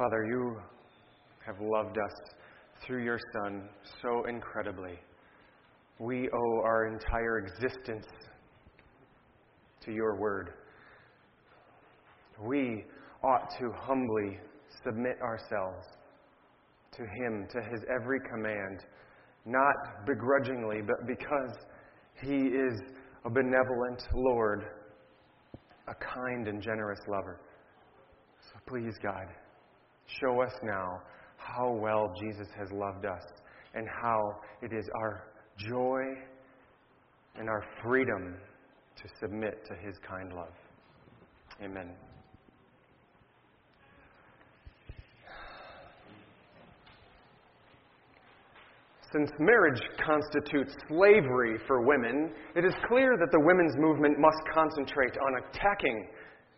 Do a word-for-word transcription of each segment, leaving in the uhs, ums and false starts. Father, you have loved us through your Son so incredibly. We owe our entire existence to your word. We ought to humbly submit ourselves to him, to his every command, not begrudgingly, but because he is a benevolent Lord, a kind and generous lover. So please, God, show us now how well Jesus has loved us and how it is our joy and our freedom to submit to his kind love. Amen. Since marriage constitutes slavery for women, it is clear that the women's movement must concentrate on attacking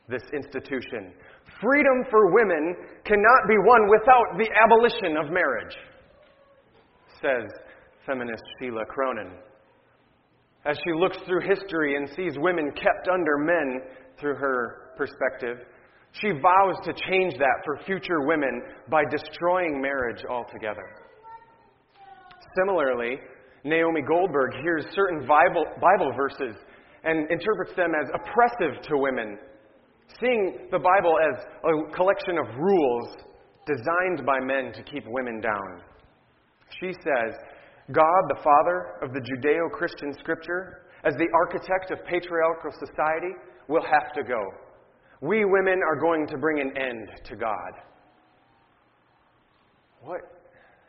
this institution. Freedom for women cannot be won without the abolition of marriage, says feminist Sheila Cronin, as she looks through history and sees women kept under men through her perspective. She vows to change that for future women by destroying marriage altogether. Similarly, Naomi Goldberg hears certain Bible, Bible verses and interprets them as oppressive to women, seeing the Bible as a collection of rules designed by men to keep women down. She says, God, the Father of the Judeo-Christian Scripture, as the architect of patriarchal society, will have to go. We women are going to bring an end to God. What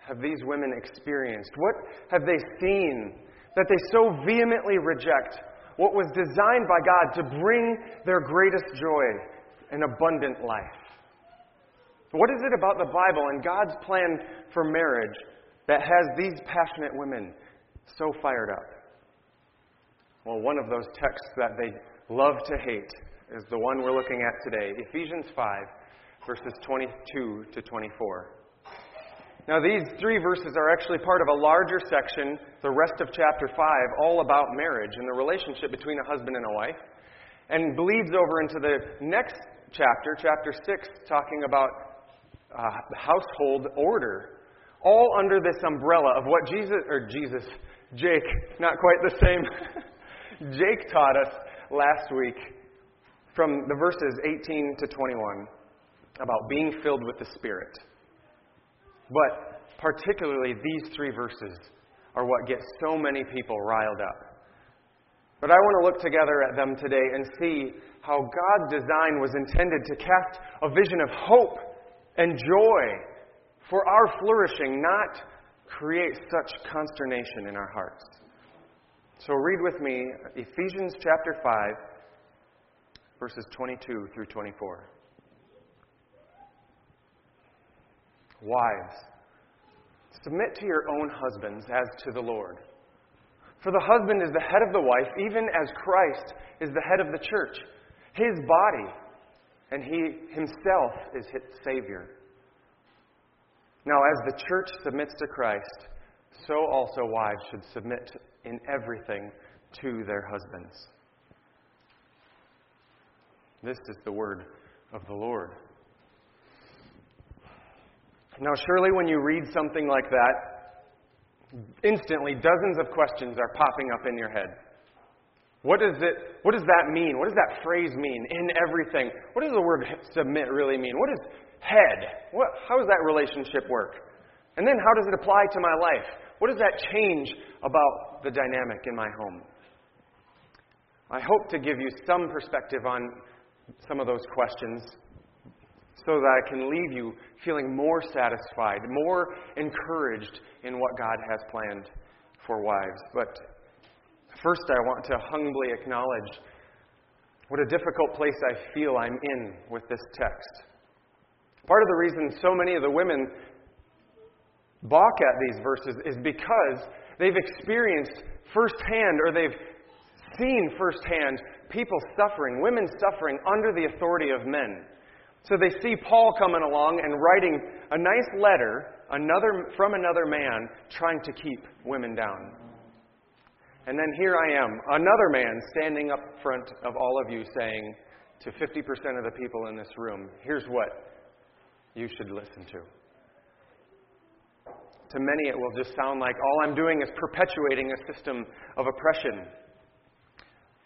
have these women experienced? What have they seen that they so vehemently reject what was designed by God to bring their greatest joy and abundant life? What is it about the Bible and God's plan for marriage that has these passionate women so fired up? Well, one of those texts that they love to hate is the one we're looking at today, Ephesians five, verses twenty-two to twenty-four. Now, these three verses are actually part of a larger section, the rest of chapter five, all about marriage and the relationship between a husband and a wife, and bleeds over into the next chapter, chapter six, talking about uh, household order, all under this umbrella of what Jesus, or Jesus, Jake, not quite the same, Jake taught us last week from the verses eighteen to twenty-one about being filled with the Spirit. But particularly these three verses are what get so many people riled up. But I want to look together at them today and see how God's design was intended to cast a vision of hope and joy for our flourishing, not create such consternation in our hearts. So read with me Ephesians chapter five, verses twenty-two through twenty-four. Wives, submit to your own husbands as to the Lord. For the husband is the head of the wife, even as Christ is the head of the church, his body, and he himself is its Savior. Now, as the church submits to Christ, so also wives should submit in everything to their husbands. This is the word of the Lord. Now, surely when you read something like that, instantly dozens of questions are popping up in your head. What does it, what does that mean? What does that phrase mean? In everything. What does the word submit really mean? What is head? What, how does that relationship work? And then how does it apply to my life? What does that change about the dynamic in my home? I hope to give you some perspective on some of those questions, so that I can leave you feeling more satisfied, more encouraged in what God has planned for wives. But first, I want to humbly acknowledge what a difficult place I feel I'm in with this text. Part of the reason so many of the women balk at these verses is because they've experienced firsthand, or they've seen firsthand, people suffering, women suffering under the authority of men. So they see Paul coming along and writing a nice letter another from another man trying to keep women down. And then here I am, another man standing up front of all of you saying to fifty percent of the people in this room, here's what you should listen to. To many, it will just sound like all I'm doing is perpetuating a system of oppression.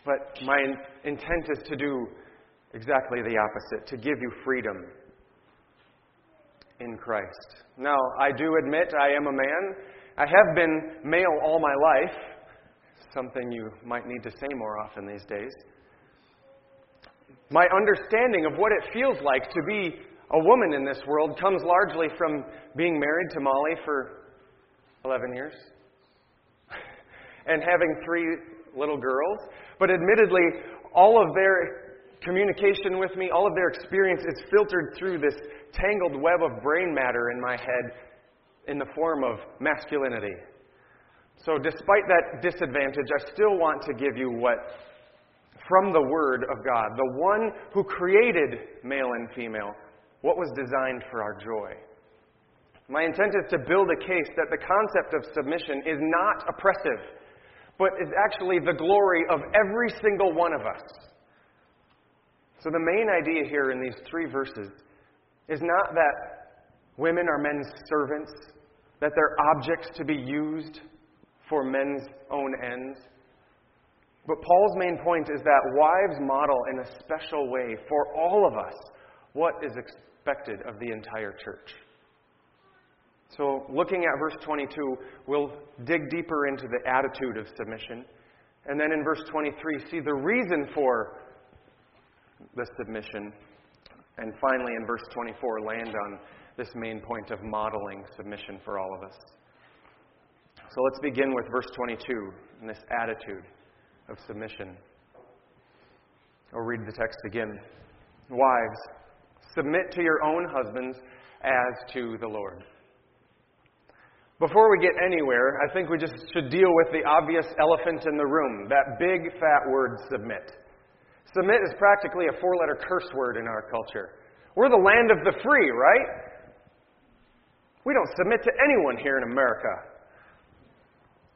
But my intent is to do exactly the opposite, to give you freedom in Christ. Now, I do admit I am a man. I have been male all my life, something you might need to say more often these days. My understanding of what it feels like to be a woman in this world comes largely from being married to Molly for eleven years and having three little girls. But admittedly, all of their communication with me, all of their experience is filtered through this tangled web of brain matter in my head in the form of masculinity. So despite that disadvantage, I still want to give you what, from the Word of God, the one who created male and female, what was designed for our joy. My intent is to build a case that the concept of submission is not oppressive, but is actually the glory of every single one of us. So the main idea here in these three verses is not that women are men's servants, that they're objects to be used for men's own ends. But Paul's main point is that wives model in a special way for all of us what is expected of the entire church. So looking at verse twenty-two, we'll dig deeper into the attitude of submission. And then in verse twenty-three, see the reason for the submission. And finally, in verse twenty-four, land on this main point of modeling submission for all of us. So let's begin with verse twenty-two and this attitude of submission. I'll read the text again. Wives, submit to your own husbands as to the Lord. Before we get anywhere, I think we just should deal with the obvious elephant in the room, that big fat word submit. Submit is practically a four-letter curse word in our culture. We're the land of the free, right? We don't submit to anyone here in America.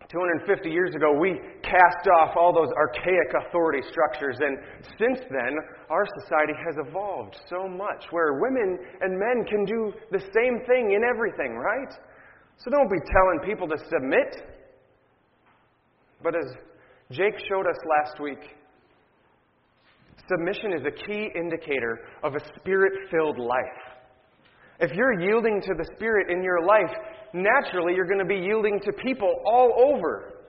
two hundred fifty years ago, we cast off all those archaic authority structures, and since then, our society has evolved so much where women and men can do the same thing in everything, right? So don't be telling people to submit. But as Jake showed us last week, submission is a key indicator of a Spirit-filled life. If you're yielding to the Spirit in your life, naturally you're going to be yielding to people all over.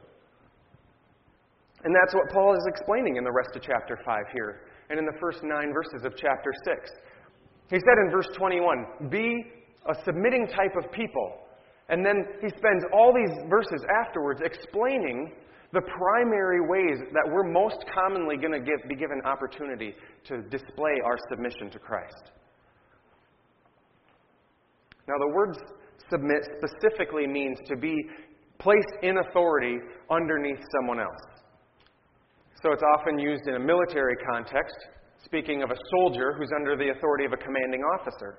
And that's what Paul is explaining in the rest of chapter five here, and in the first nine verses of chapter six. He said in verse twenty-one, be a submitting type of people. And then he spends all these verses afterwards explaining the primary ways that we're most commonly going to give, be given opportunity to display our submission to Christ. Now, the word submit specifically means to be placed in authority underneath someone else. So it's often used in a military context, speaking of a soldier who's under the authority of a commanding officer.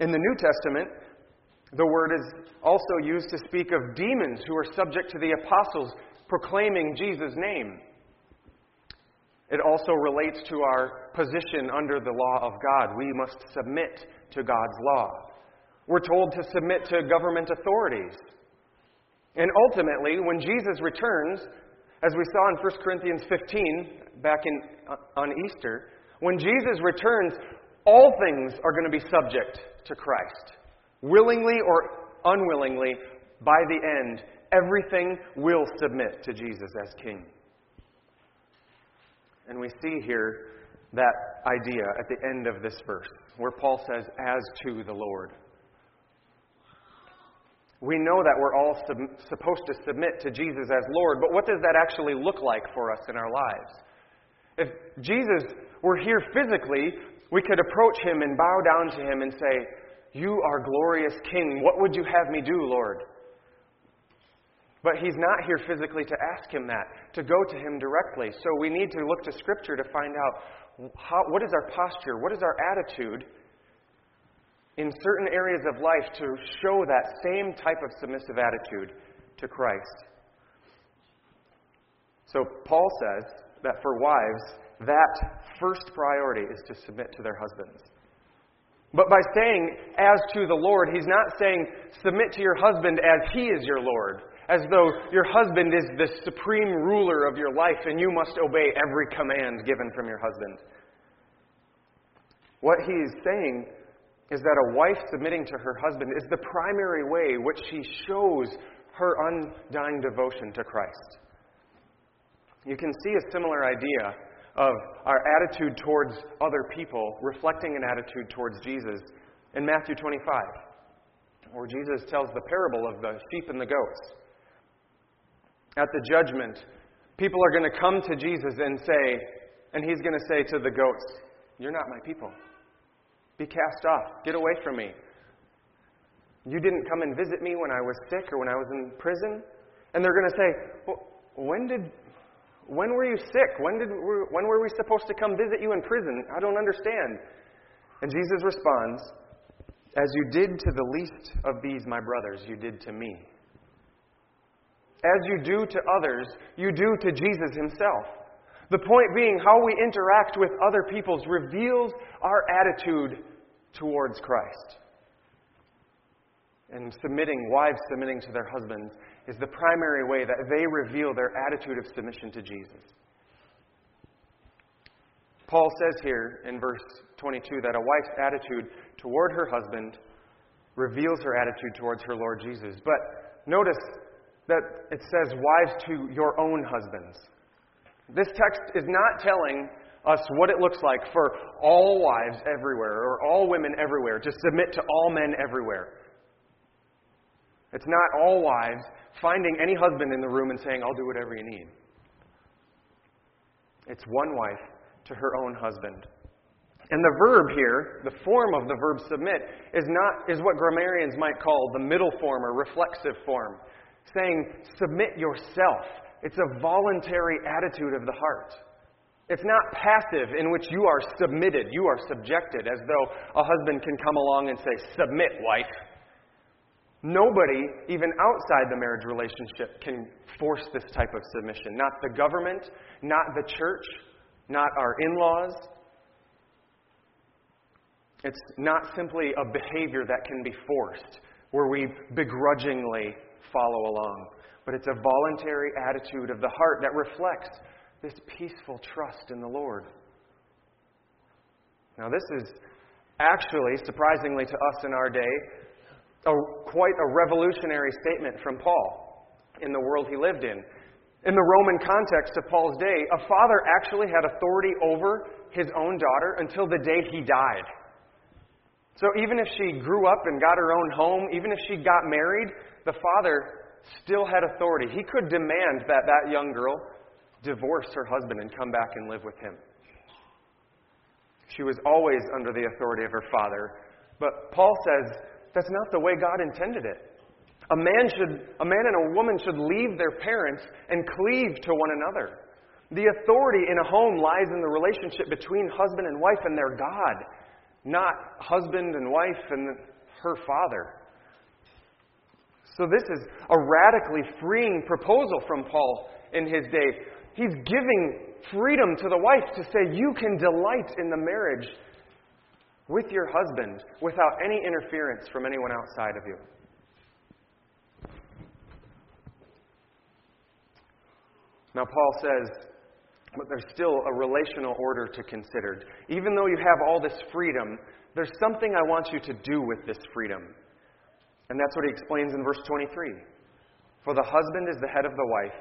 In the New Testament, the word is also used to speak of demons who are subject to the apostles proclaiming Jesus' name. It also relates to our position under the law of God. We must submit to God's law. We're told to submit to government authorities. And ultimately, when Jesus returns, as we saw in First Corinthians fifteen, back in, on Easter, when Jesus returns, all things are going to be subject to Christ. Willingly or unwillingly, by the end, everything will submit to Jesus as King. And we see here that idea at the end of this verse, where Paul says, as to the Lord. We know that we're all sub- supposed to submit to Jesus as Lord, but what does that actually look like for us in our lives? If Jesus were here physically, we could approach him and bow down to him and say, you are glorious King. What would you have me do, Lord? But he's not here physically to ask him that, to go to him directly. So we need to look to Scripture to find out how, what is our posture, what is our attitude in certain areas of life to show that same type of submissive attitude to Christ. So Paul says that for wives, that first priority is to submit to their husbands. But by saying, as to the Lord, he's not saying, submit to your husband as he is your Lord, as though your husband is the supreme ruler of your life and you must obey every command given from your husband. What he is saying is that a wife submitting to her husband is the primary way which she shows her undying devotion to Christ. You can see a similar idea of our attitude towards other people reflecting an attitude towards Jesus in Matthew twenty-five, where Jesus tells the parable of the sheep and the goats. At the judgment, people are going to come to Jesus and say, and he's going to say to the goats, "You're not my people. Be cast off. Get away from me. You didn't come and visit me when I was sick or when I was in prison." And they're going to say, well, when did... When were you sick? When did we, when were we supposed to come visit you in prison? I don't understand. And Jesus responds, "As you did to the least of these, my brothers, you did to me. As you do to others, you do to Jesus himself." The point being, how we interact with other peoples reveals our attitude towards Christ. And submitting, wives submitting to their husbands, is the primary way that they reveal their attitude of submission to Jesus. Paul says here in verse twenty-two that a wife's attitude toward her husband reveals her attitude towards her Lord Jesus. But notice that it says, wives to your own husbands. This text is not telling us what it looks like for all wives everywhere or all women everywhere to submit to all men everywhere. It's not all wives finding any husband in the room and saying, "I'll do whatever you need." It's one wife to her own husband. And the verb here, the form of the verb submit, is not is what grammarians might call the middle form or reflexive form, saying submit yourself. It's a voluntary attitude of the heart. It's not passive in which you are submitted, you are subjected, as though a husband can come along and say, "Submit, wife." Nobody, even outside the marriage relationship, can force this type of submission. Not the government, not the church, not our in-laws. It's not simply a behavior that can be forced, where we begrudgingly follow along. But it's a voluntary attitude of the heart that reflects this peaceful trust in the Lord. Now this is actually, surprisingly to us in our day, A, quite a revolutionary statement from Paul in the world he lived in. In the Roman context of Paul's day, a father actually had authority over his own daughter until the day he died. So even if she grew up and got her own home, even if she got married, the father still had authority. He could demand that that young girl divorce her husband and come back and live with him. She was always under the authority of her father. But Paul says, that's not the way God intended it. A man should, a man and a woman should leave their parents and cleave to one another. The authority in a home lies in the relationship between husband and wife and their God, not husband and wife and her father. So this is a radically freeing proposal from Paul in his day. He's giving freedom to the wife to say, you can delight in the marriage with your husband, without any interference from anyone outside of you. Now Paul says, but there's still a relational order to consider. Even though you have all this freedom, there's something I want you to do with this freedom. And that's what he explains in verse twenty-three. For the husband is the head of the wife,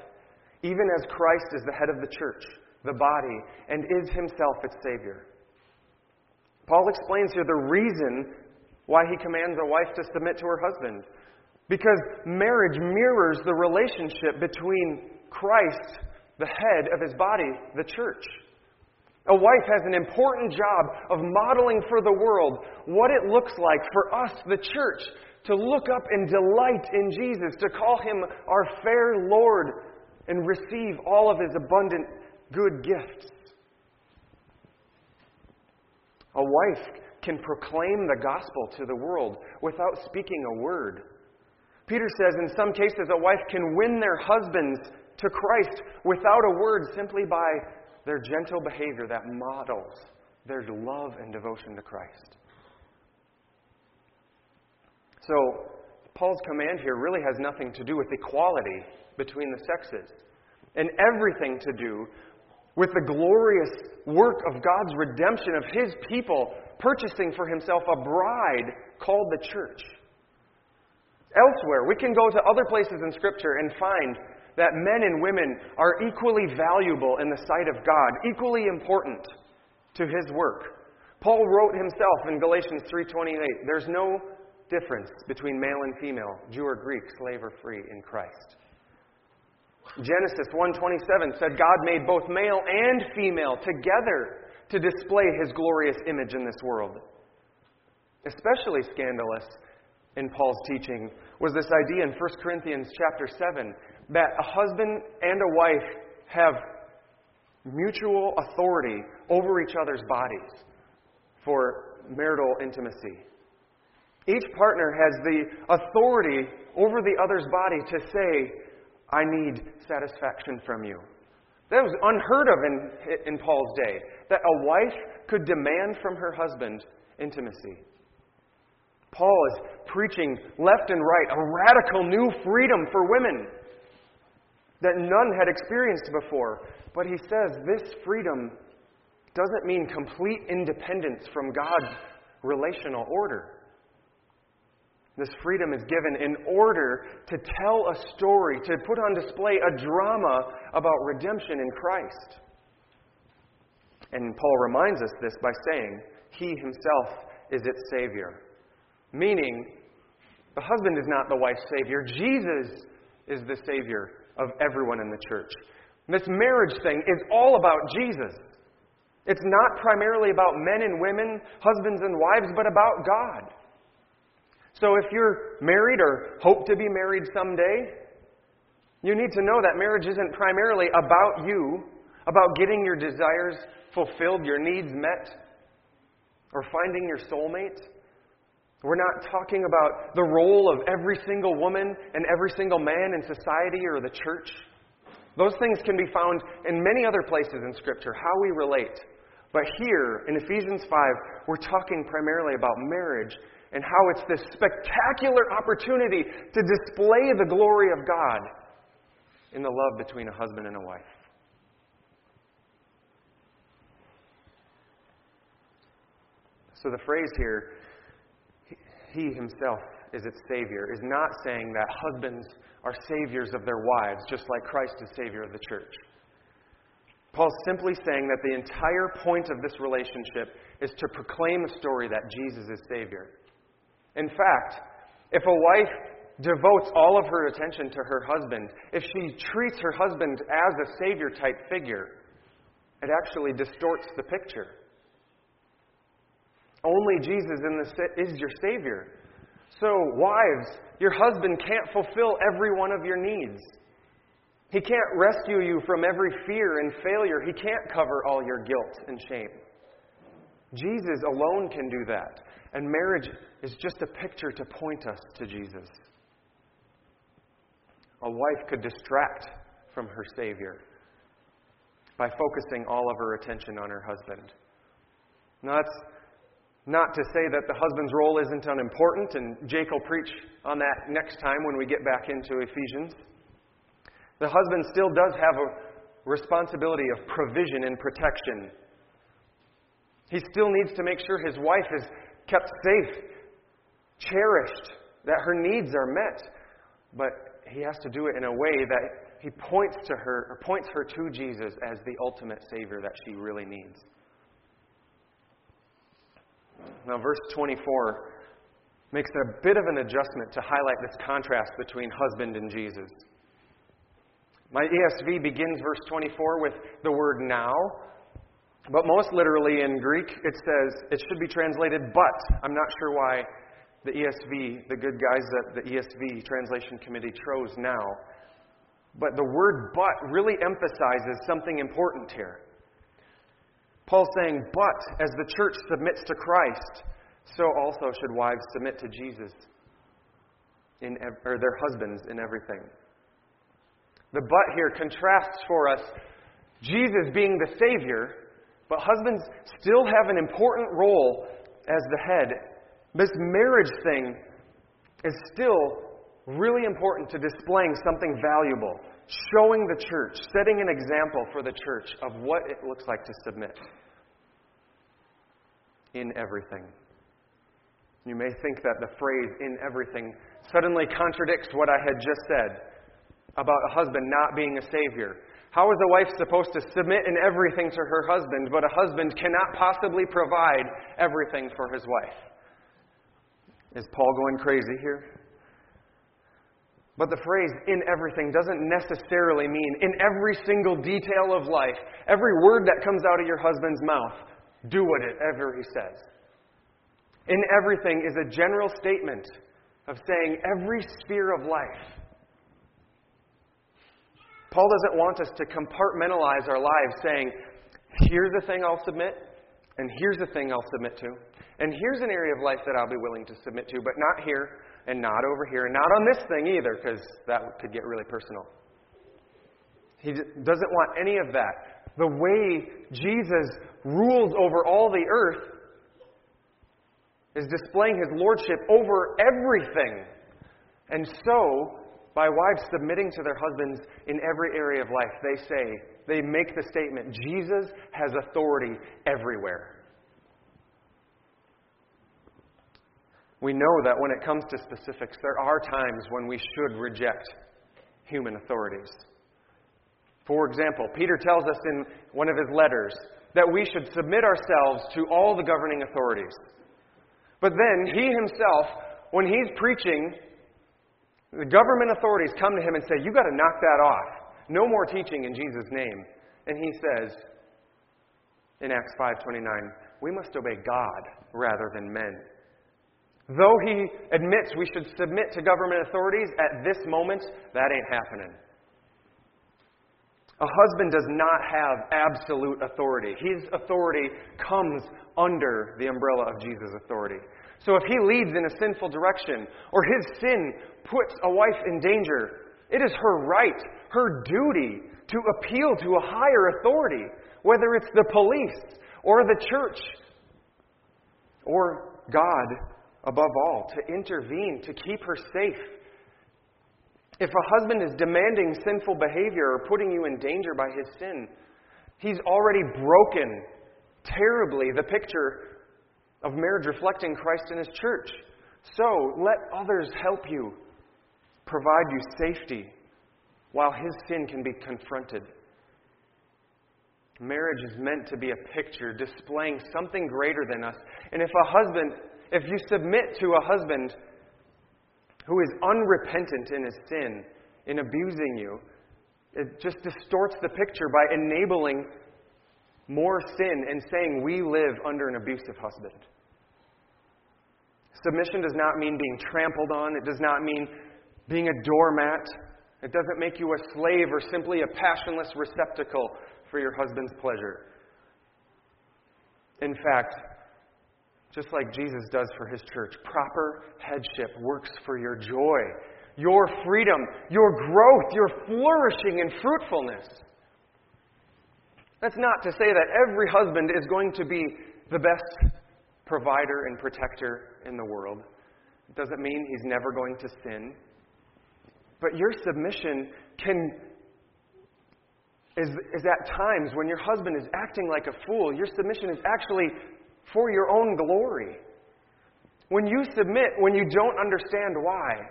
even as Christ is the head of the church, the body, and is himself its Savior. Paul explains here the reason why he commands a wife to submit to her husband. Because marriage mirrors the relationship between Christ, the head of his body, the church. A wife has an important job of modeling for the world what it looks like for us, the church, to look up and delight in Jesus, to call him our fair Lord and receive all of his abundant good gifts. A wife can proclaim the gospel to the world without speaking a word. Peter says in some cases a wife can win their husbands to Christ without a word, simply by their gentle behavior that models their love and devotion to Christ. So Paul's command here really has nothing to do with equality between the sexes, and everything to do with the glorious work of God's redemption of His people, purchasing for Himself a bride called the church. Elsewhere, we can go to other places in Scripture and find that men and women are equally valuable in the sight of God, equally important to His work. Paul wrote himself in Galatians three twenty-eight, "There's no difference between male and female, Jew or Greek, slave or free in Christ." Genesis one twenty-seven said God made both male and female together to display His glorious image in this world. Especially scandalous in Paul's teaching was this idea in First Corinthians chapter seven that a husband and a wife have mutual authority over each other's bodies for marital intimacy. Each partner has the authority over the other's body to say, "I need satisfaction from you." That was unheard of in, in Paul's day, that a wife could demand from her husband intimacy. Paul is preaching left and right a radical new freedom for women that none had experienced before. But he says this freedom doesn't mean complete independence from God's relational order. This freedom is given in order to tell a story, to put on display a drama about redemption in Christ. And Paul reminds us this by saying, He Himself is its Savior. Meaning, the husband is not the wife's Savior. Jesus is the Savior of everyone in the church. And this marriage thing is all about Jesus. It's not primarily about men and women, husbands and wives, but about God. So if you're married or hope to be married someday, you need to know that marriage isn't primarily about you, about getting your desires fulfilled, your needs met, or finding your soulmate. We're not talking about the role of every single woman and every single man in society or the church. Those things can be found in many other places in Scripture, how we relate. But here, in Ephesians five, we're talking primarily about marriage and how it's this spectacular opportunity to display the glory of God in the love between a husband and a wife. So the phrase here, He Himself is its Savior, is not saying that husbands are saviors of their wives, just like Christ is Savior of the church. Paul's simply saying that the entire point of this relationship is to proclaim a story that Jesus is Savior. In fact, if a wife devotes all of her attention to her husband, if she treats her husband as a Savior-type figure, it actually distorts the picture. Only Jesus in the sa- is your Savior. So, wives, your husband can't fulfill every one of your needs. He can't rescue you from every fear and failure. He can't cover all your guilt and shame. Jesus alone can do that. And marriage is just a picture to point us to Jesus. A wife could distract from her Savior by focusing all of her attention on her husband. Now, that's not to say that the husband's role isn't unimportant, and Jake will preach on that next time when we get back into Ephesians. The husband still does have a responsibility of provision and protection. He still needs to make sure his wife is kept safe, cherished, that her needs are met. But he has to do it in a way that he points to her, or points her to Jesus as the ultimate Savior that she really needs. Now, verse twenty-four makes a bit of an adjustment to highlight this contrast between husband and Jesus. My E S V begins verse twenty-four with the word "now," but most literally in Greek it says, it should be translated "but." I'm not sure why the E S V, the good guys at the E S V translation committee, chose "now." But the word "but" really emphasizes something important here. Paul's saying, but as the church submits to Christ, so also should wives submit to Jesus, in ev- or their husbands in everything. The "but" here contrasts for us Jesus being the Savior, but husbands still have an important role as the head. This marriage thing is still really important to displaying something valuable, showing the church, setting an example for the church of what it looks like to submit in everything. You may think that the phrase "in everything" suddenly contradicts what I had just said about a husband not being a savior. How is a wife supposed to submit in everything to her husband, but a husband cannot possibly provide everything for his wife? Is Paul going crazy here? But the phrase "in everything" doesn't necessarily mean in every single detail of life, every word that comes out of your husband's mouth, do whatever he says. "In everything" is a general statement of saying every sphere of life. Paul doesn't want us to compartmentalize our lives saying, here's the thing I'll submit, and here's the thing I'll submit to, and here's an area of life that I'll be willing to submit to, but not here, and not over here, and not on this thing either, because that could get really personal. He doesn't want any of that. The way Jesus rules over all the earth is displaying His lordship over everything. And so, by wives submitting to their husbands in every area of life, they say, they make the statement, Jesus has authority everywhere. We know that when it comes to specifics, there are times when we should reject human authorities. For example, Peter tells us in one of his letters that we should submit ourselves to all the governing authorities. But then he himself, when he's preaching, the government authorities come to him and say, "You got to knock that off. No more teaching in Jesus' name." And he says in Acts five twenty-nine, "We must obey God rather than men." Though he admits we should submit to government authorities, at this moment, that ain't happening. A husband does not have absolute authority. His authority comes under the umbrella of Jesus' authority. So if he leads in a sinful direction, or his sin puts a wife in danger, it is her right, her duty, to appeal to a higher authority, whether it's the police, or the church, or God, above all, to intervene, to keep her safe. If a husband is demanding sinful behavior or putting you in danger by his sin, he's already broken terribly the picture of marriage reflecting Christ and His church. So let others help you, provide you safety, while his sin can be confronted. Marriage is meant to be a picture displaying something greater than us. And if a husband, if you submit to a husband who is unrepentant in his sin, in abusing you, it just distorts the picture by enabling more sin and saying we live under an abusive husband. Submission does not mean being trampled on. It does not mean being a doormat. It doesn't make you a slave or simply a passionless receptacle for your husband's pleasure. In fact, just like Jesus does for His church, proper headship works for your joy, your freedom, your growth, your flourishing and fruitfulness. That's not to say that every husband is going to be the best provider and protector in the world. It doesn't mean he's never going to sin. But your submission can is, is at times when your husband is acting like a fool, your submission is actually for your own glory. When you submit, when you don't understand why,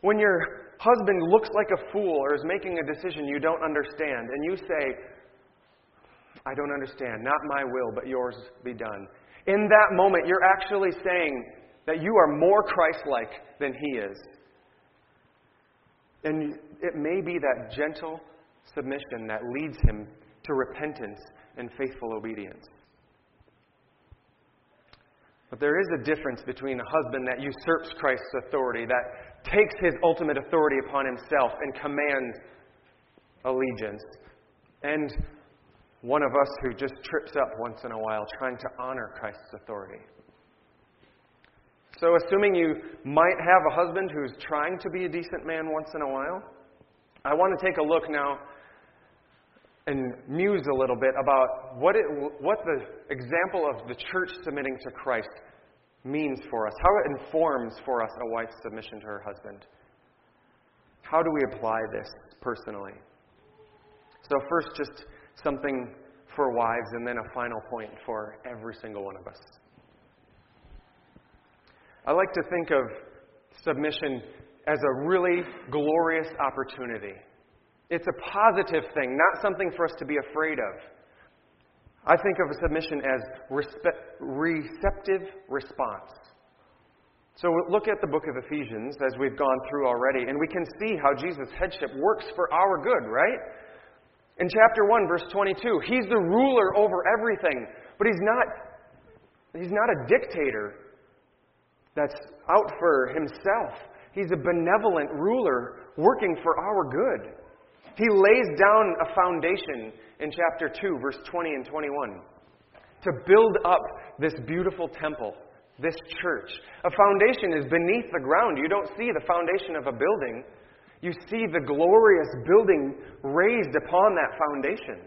when your husband looks like a fool or is making a decision you don't understand, and you say, "I don't understand, not my will, but yours be done." In that moment, you're actually saying that you are more Christ-like than he is. And it may be that gentle submission that leads him to repentance and faithful obedience. But there is a difference between a husband that usurps Christ's authority, that takes his ultimate authority upon himself and commands allegiance, and one of us who just trips up once in a while trying to honor Christ's authority. So assuming you might have a husband who's trying to be a decent man once in a while, I want to take a look now and muse a little bit about what it, what the example of the church submitting to Christ means for us, how it informs for us a wife's submission to her husband. How do we apply this personally? So first, just something for wives, and then a final point for every single one of us. I like to think of submission as a really glorious opportunity. It's a positive thing, not something for us to be afraid of. I think of a submission as respe- receptive response. So we'll look at the book of Ephesians, as we've gone through already, and we can see how Jesus' headship works for our good, right? In chapter one, verse twenty-two, he's the ruler over everything, but he's not, he's not a dictator that's out for himself. He's a benevolent ruler working for our good. He lays down a foundation in chapter two, verse twenty and twenty-one, to build up this beautiful temple, this church. A foundation is beneath the ground. You don't see the foundation of a building. You see the glorious building raised upon that foundation.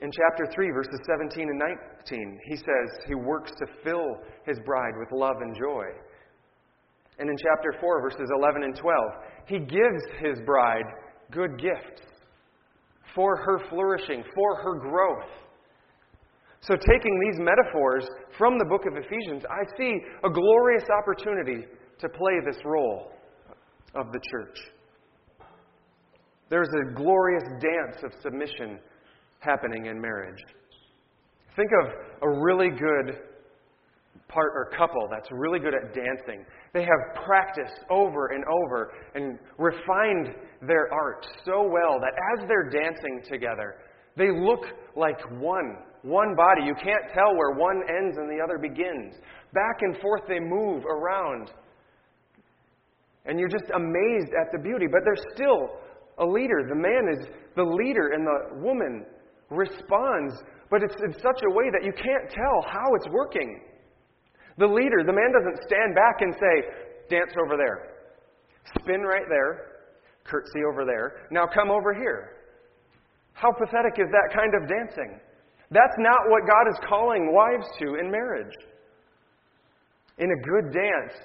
In chapter three, verses seventeen and nineteen, he says he works to fill his bride with love and joy. And in chapter four, verses eleven and twelve, he gives his bride good gifts for her flourishing, for her growth. So taking these metaphors from the book of Ephesians, I see a glorious opportunity to play this role of the church. There's a glorious dance of submission happening in marriage. Think of a really good part or couple that's really good at dancing. They have practiced over and over and refined their art so well that as they're dancing together, they look like one, one body. You can't tell where one ends and the other begins. Back and forth they move around. And you're just amazed at the beauty. But there's still a leader. The man is the leader and the woman responds, but it's in such a way that you can't tell how it's working. The leader, the man doesn't stand back and say, dance over there, spin right there, curtsy over there, now come over here. How pathetic is that kind of dancing? That's not what God is calling wives to in marriage. In a good dance,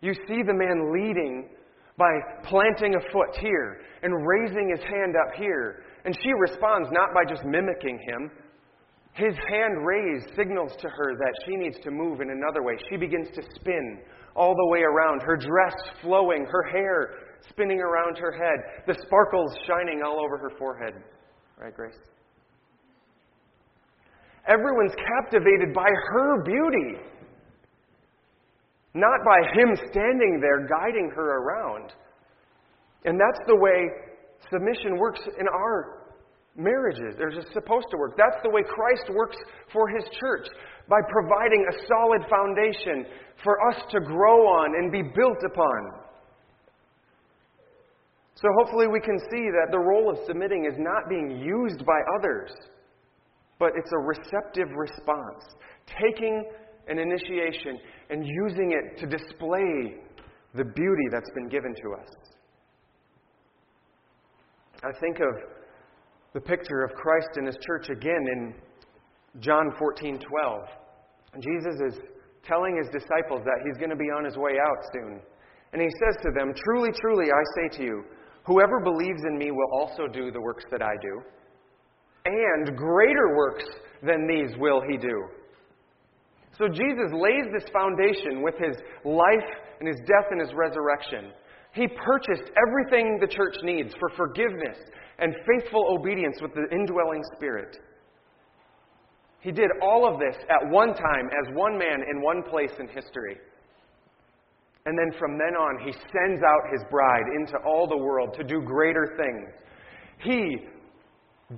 you see the man leading by planting a foot here and raising his hand up here. And she responds not by just mimicking him. His hand raised signals to her that she needs to move in another way. She begins to spin all the way around, her dress flowing, her hair spinning around her head, the sparkles shining all over her forehead. Right, Grace? Everyone's captivated by her beauty, not by him standing there guiding her around. And that's the way submission works in our marriages. They're just supposed to work. That's the way Christ works for his church, by providing a solid foundation for us to grow on and be built upon. So hopefully we can see that the role of submitting is not being used by others, but it's a receptive response, taking an initiation and using it to display the beauty that's been given to us. I think of the picture of Christ and his church again in John fourteen twelve. Jesus is telling his disciples that he's going to be on his way out soon. And he says to them, truly, truly, I say to you, whoever believes in me will also do the works that I do, and greater works than these will he do. So Jesus lays this foundation with his life and his death and his resurrection. He purchased everything the church needs for forgiveness and faithful obedience with the indwelling Spirit. He did all of this at one time as one man in one place in history. And then from then on, he sends out his bride into all the world to do greater things. He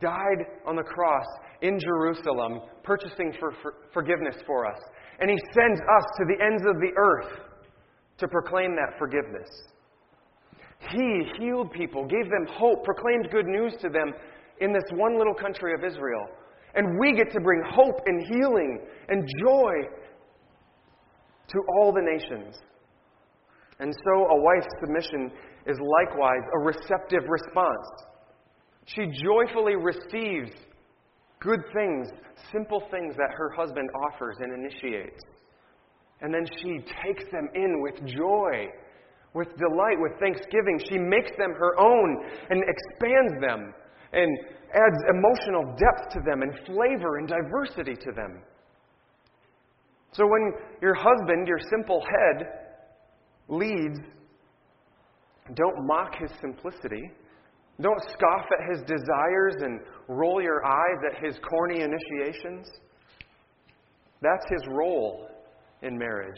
died on the cross in Jerusalem, purchasing for for forgiveness for us. And he sends us to the ends of the earth to proclaim that forgiveness. He healed people, gave them hope, proclaimed good news to them in this one little country of Israel. And we get to bring hope and healing and joy to all the nations. And so a wife's submission is likewise a receptive response. She joyfully receives good things, simple things that her husband offers and initiates. And then she takes them in with joy, with delight, with thanksgiving. She makes them her own and expands them and adds emotional depth to them and flavor and diversity to them. So when your husband, your simple head, leads, don't mock his simplicity. Don't scoff at his desires and roll your eyes at his corny initiations. That's his role in marriage,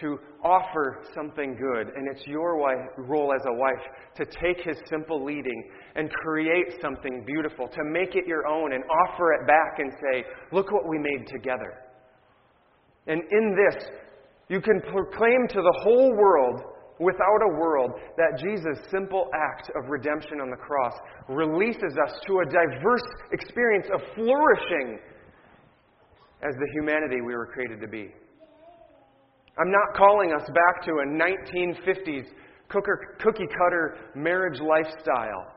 to offer something good. And it's your wife, role as a wife, to take his simple leading and create something beautiful, to make it your own and offer it back and say, look what we made together. And in this, you can proclaim to the whole world, without a world, that Jesus' simple act of redemption on the cross releases us to a diverse experience of flourishing as the humanity we were created to be. I'm not calling us back to a nineteen fifties cookie-cutter marriage lifestyle.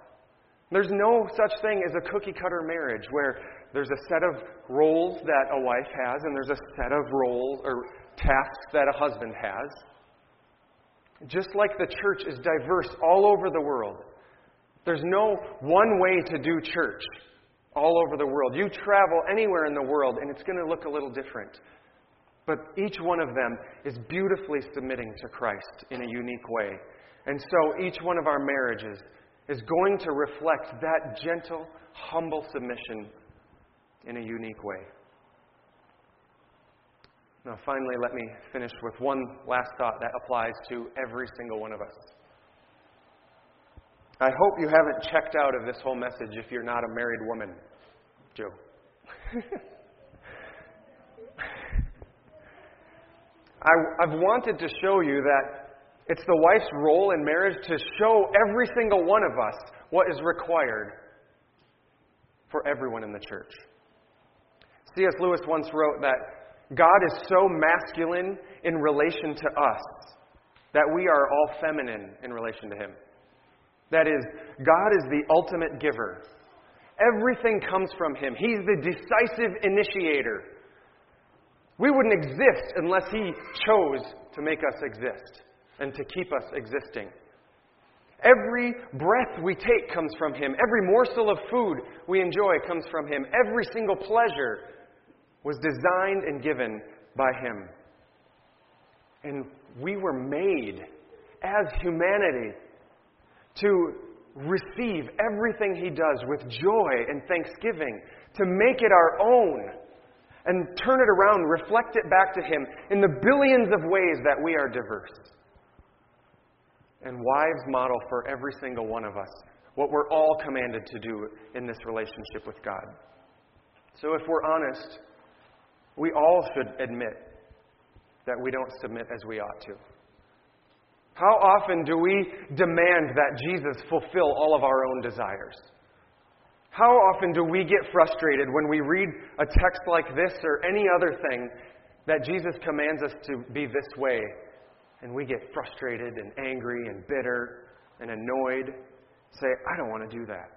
There's no such thing as a cookie-cutter marriage where there's a set of roles that a wife has and there's a set of roles or tasks that a husband has. Just like the church is diverse all over the world, there's no one way to do church all over the world. You travel anywhere in the world and it's going to look a little different. But each one of them is beautifully submitting to Christ in a unique way. And so each one of our marriages is going to reflect that gentle, humble submission in a unique way. Now, finally, let me finish with one last thought that applies to every single one of us. I hope you haven't checked out of this whole message if you're not a married woman, Joe. I, I've wanted to show you that it's the wife's role in marriage to show every single one of us what is required for everyone in the church. C S Lewis once wrote that God is so masculine in relation to us that we are all feminine in relation to Him. That is, God is the ultimate giver. Everything comes from Him. He's the decisive initiator. We wouldn't exist unless He chose to make us exist and to keep us existing. Every breath we take comes from Him. Every morsel of food we enjoy comes from Him. Every single pleasure was designed and given by Him. And we were made as humanity to receive everything He does with joy and thanksgiving, to make it our own and turn it around, reflect it back to Him in the billions of ways that we are diverse. And wives model for every single one of us what we're all commanded to do in this relationship with God. So if we're honest, we all should admit that we don't submit as we ought to. How often do we demand that Jesus fulfill all of our own desires? How often do we get frustrated when we read a text like this or any other thing that Jesus commands us to be this way, and we get frustrated and angry and bitter and annoyed, say, I don't want to do that.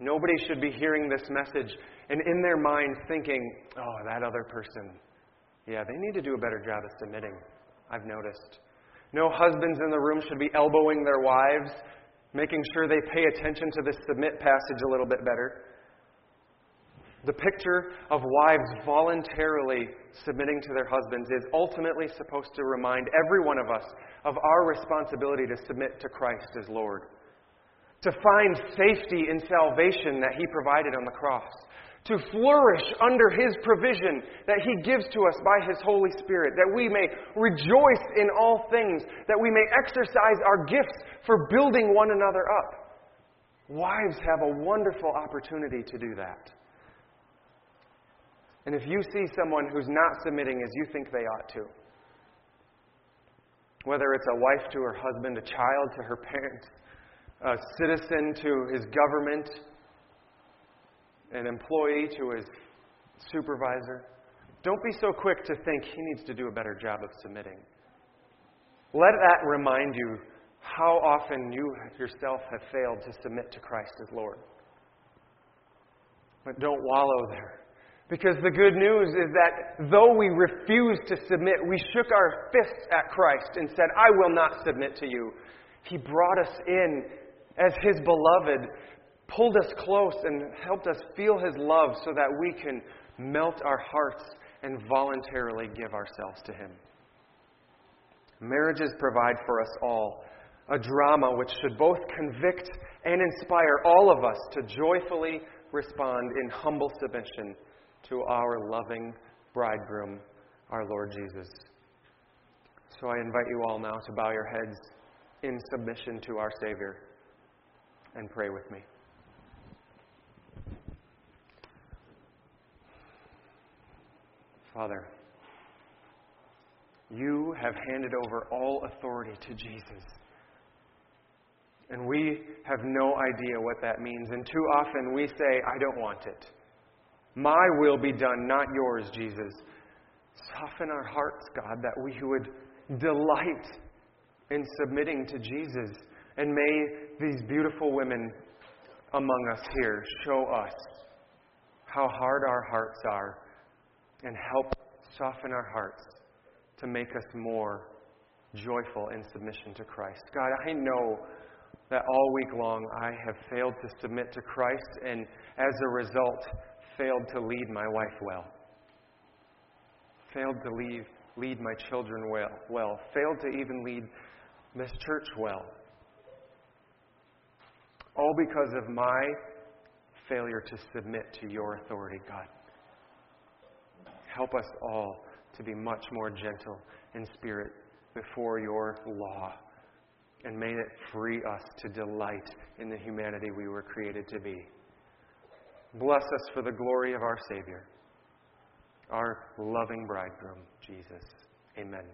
Nobody should be hearing this message and in their mind thinking, oh, that other person, yeah, they need to do a better job of submitting, I've noticed. No husbands in the room should be elbowing their wives, making sure they pay attention to this submit passage a little bit better. The picture of wives voluntarily submitting to their husbands is ultimately supposed to remind every one of us of our responsibility to submit to Christ as Lord, to find safety in salvation that He provided on the cross, to flourish under His provision that He gives to us by His Holy Spirit, that we may rejoice in all things, that we may exercise our gifts for building one another up. Wives have a wonderful opportunity to do that. And if you see someone who's not submitting as you think they ought to, whether it's a wife to her husband, a child to her parents, a citizen to his government, an employee to his supervisor, don't be so quick to think he needs to do a better job of submitting. Let that remind you how often you yourself have failed to submit to Christ as Lord. but don't wallow there. Because the good news is that though we refused to submit, we shook our fists at Christ and said, I will not submit to you. He brought us in as His beloved, pulled us close and helped us feel His love so that we can melt our hearts and voluntarily give ourselves to Him. Marriages provide for us all a drama which should both convict and inspire all of us to joyfully respond in humble submission to our loving bridegroom, our Lord Jesus. So I invite you all now to bow your heads in submission to our Savior and pray with me. Father, You have handed over all authority to Jesus. And we have no idea what that means. And too often we say, I don't want it. My will be done, not yours, Jesus. Soften our hearts, God, that we would delight in submitting to Jesus. And may these beautiful women among us here show us how hard our hearts are and help soften our hearts to make us more joyful in submission to Christ. God, I know that all week long I have failed to submit to Christ and as a result failed to lead my wife well. Failed to lead, lead my children well, well. Failed to even lead this church well. All because of my failure to submit to Your authority, God. Help us all to be much more gentle in spirit before Your law. And may it free us to delight in the humanity we were created to be. Bless us for the glory of our Savior, our loving bridegroom, Jesus. Amen.